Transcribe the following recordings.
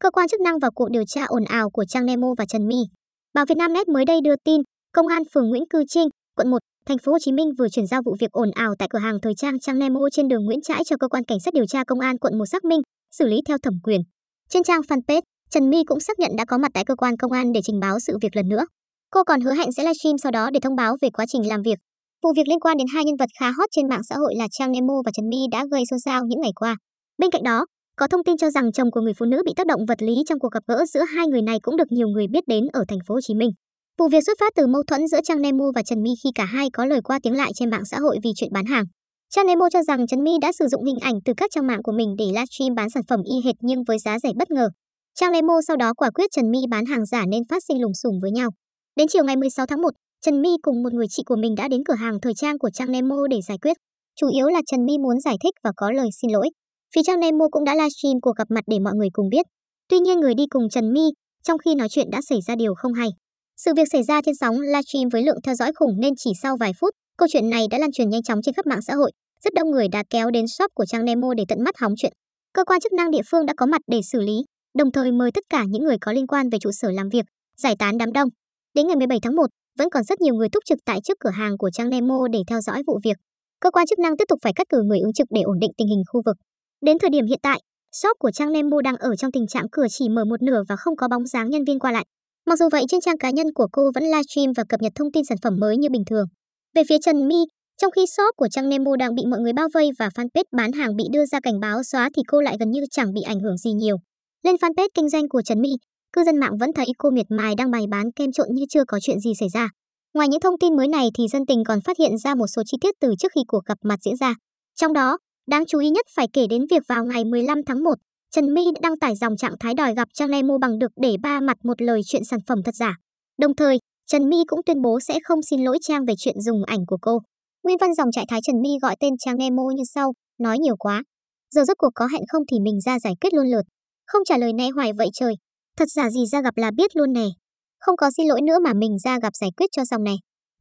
Cơ quan chức năng vào cuộc điều tra ồn ào của Trang Nemo và Trần My. Báo Việt Nam Net mới đây đưa tin, công an phường Nguyễn Cư Trinh, quận 1, thành phố Hồ Chí Minh vừa chuyển giao vụ việc ồn ào tại cửa hàng thời trang Trang Nemo trên đường Nguyễn Trãi cho cơ quan cảnh sát điều tra công an quận 1 xác minh, xử lý theo thẩm quyền. Trên trang fanpage, Trần My cũng xác nhận đã có mặt tại cơ quan công an để trình báo sự việc lần nữa. Cô còn hứa hẹn sẽ livestream sau đó để thông báo về quá trình làm việc. Vụ việc liên quan đến hai nhân vật khá hot trên mạng xã hội là Trang Nemo và Trần My đã gây xôn xao những ngày qua. Bên cạnh đó, có thông tin cho rằng chồng của người phụ nữ bị tác động vật lý trong cuộc gặp gỡ giữa hai người này cũng được nhiều người biết đến ở thành phố Hồ Chí Minh. Vụ việc xuất phát từ mâu thuẫn giữa Trang Nemo và Trần My khi cả hai có lời qua tiếng lại trên mạng xã hội vì chuyện bán hàng. Trang Nemo cho rằng Trần My đã sử dụng hình ảnh từ các trang mạng của mình để livestream bán sản phẩm y hệt nhưng với giá rẻ bất ngờ. Trang Nemo sau đó quả quyết Trần My bán hàng giả nên phát sinh lùm xùm với nhau. Đến chiều ngày 16 tháng 1, Trần My cùng một người chị của mình đã đến cửa hàng thời trang của Trang Nemo để giải quyết. Chủ yếu là Trần My muốn giải thích và có lời xin lỗi. Phía Trang Nemo cũng đã livestream cuộc gặp mặt để mọi người cùng biết. Tuy nhiên người đi cùng Trần My trong khi nói chuyện đã xảy ra điều không hay. Sự việc xảy ra trên sóng livestream với lượng theo dõi khủng nên chỉ sau vài phút, câu chuyện này đã lan truyền nhanh chóng trên khắp mạng xã hội. Rất đông người đã kéo đến shop của Trang Nemo để tận mắt hóng chuyện. Cơ quan chức năng địa phương đã có mặt để xử lý, đồng thời mời tất cả những người có liên quan về trụ sở làm việc, giải tán đám đông. Đến ngày 17 tháng 1, vẫn còn rất nhiều người túc trực tại trước cửa hàng của Trang Nemo để theo dõi vụ việc. Cơ quan chức năng tiếp tục phải cắt cử người ứng trực để ổn định tình hình khu vực. Đến thời điểm hiện tại, shop của Trang Nemo đang ở trong tình trạng cửa chỉ mở một nửa và không có bóng dáng nhân viên qua lại. Mặc dù vậy, trên trang cá nhân của cô vẫn livestream và cập nhật thông tin sản phẩm mới như bình thường. Về phía Trần My, trong khi shop của Trang Nemo đang bị mọi người bao vây và fanpage bán hàng bị đưa ra cảnh báo xóa thì cô lại gần như chẳng bị ảnh hưởng gì nhiều. Lên fanpage kinh doanh của Trần My, cư dân mạng vẫn thấy cô miệt mài đang bày bán kem trộn như chưa có chuyện gì xảy ra. Ngoài những thông tin mới này thì dân tình còn phát hiện ra một số chi tiết từ trước khi cuộc gặp mặt diễn ra. Trong đó, đáng chú ý nhất phải kể đến việc vào ngày 15 tháng 1, Trần My đã đăng tải dòng trạng thái đòi gặp Trang Nemo bằng được để ba mặt một lời chuyện sản phẩm thật giả. Đồng thời, Trần My cũng tuyên bố sẽ không xin lỗi Trang về chuyện dùng ảnh của cô. Nguyên văn dòng trạng thái Trần My gọi tên Trang Nemo như sau: nói nhiều quá. Giờ rốt cuộc có hẹn không thì mình ra giải quyết luôn lượt. Không trả lời né hoài vậy trời. Thật giả gì ra gặp là biết luôn nè. Không có xin lỗi nữa mà mình ra gặp giải quyết cho xong này.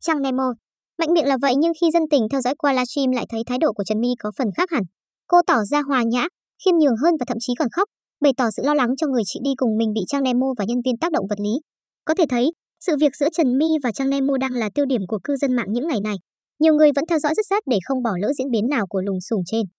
Trang Nemo. Mạnh miệng là vậy nhưng khi dân tình theo dõi qua livestream lại thấy thái độ của Trần My có phần khác hẳn. Cô tỏ ra hòa nhã, khiêm nhường hơn và thậm chí còn khóc, bày tỏ sự lo lắng cho người chị đi cùng mình bị Trang Nemo và nhân viên tác động vật lý. Có thể thấy, sự việc giữa Trần My và Trang Nemo đang là tiêu điểm của cư dân mạng những ngày này. Nhiều người vẫn theo dõi rất sát để không bỏ lỡ diễn biến nào của lùm xùm trên.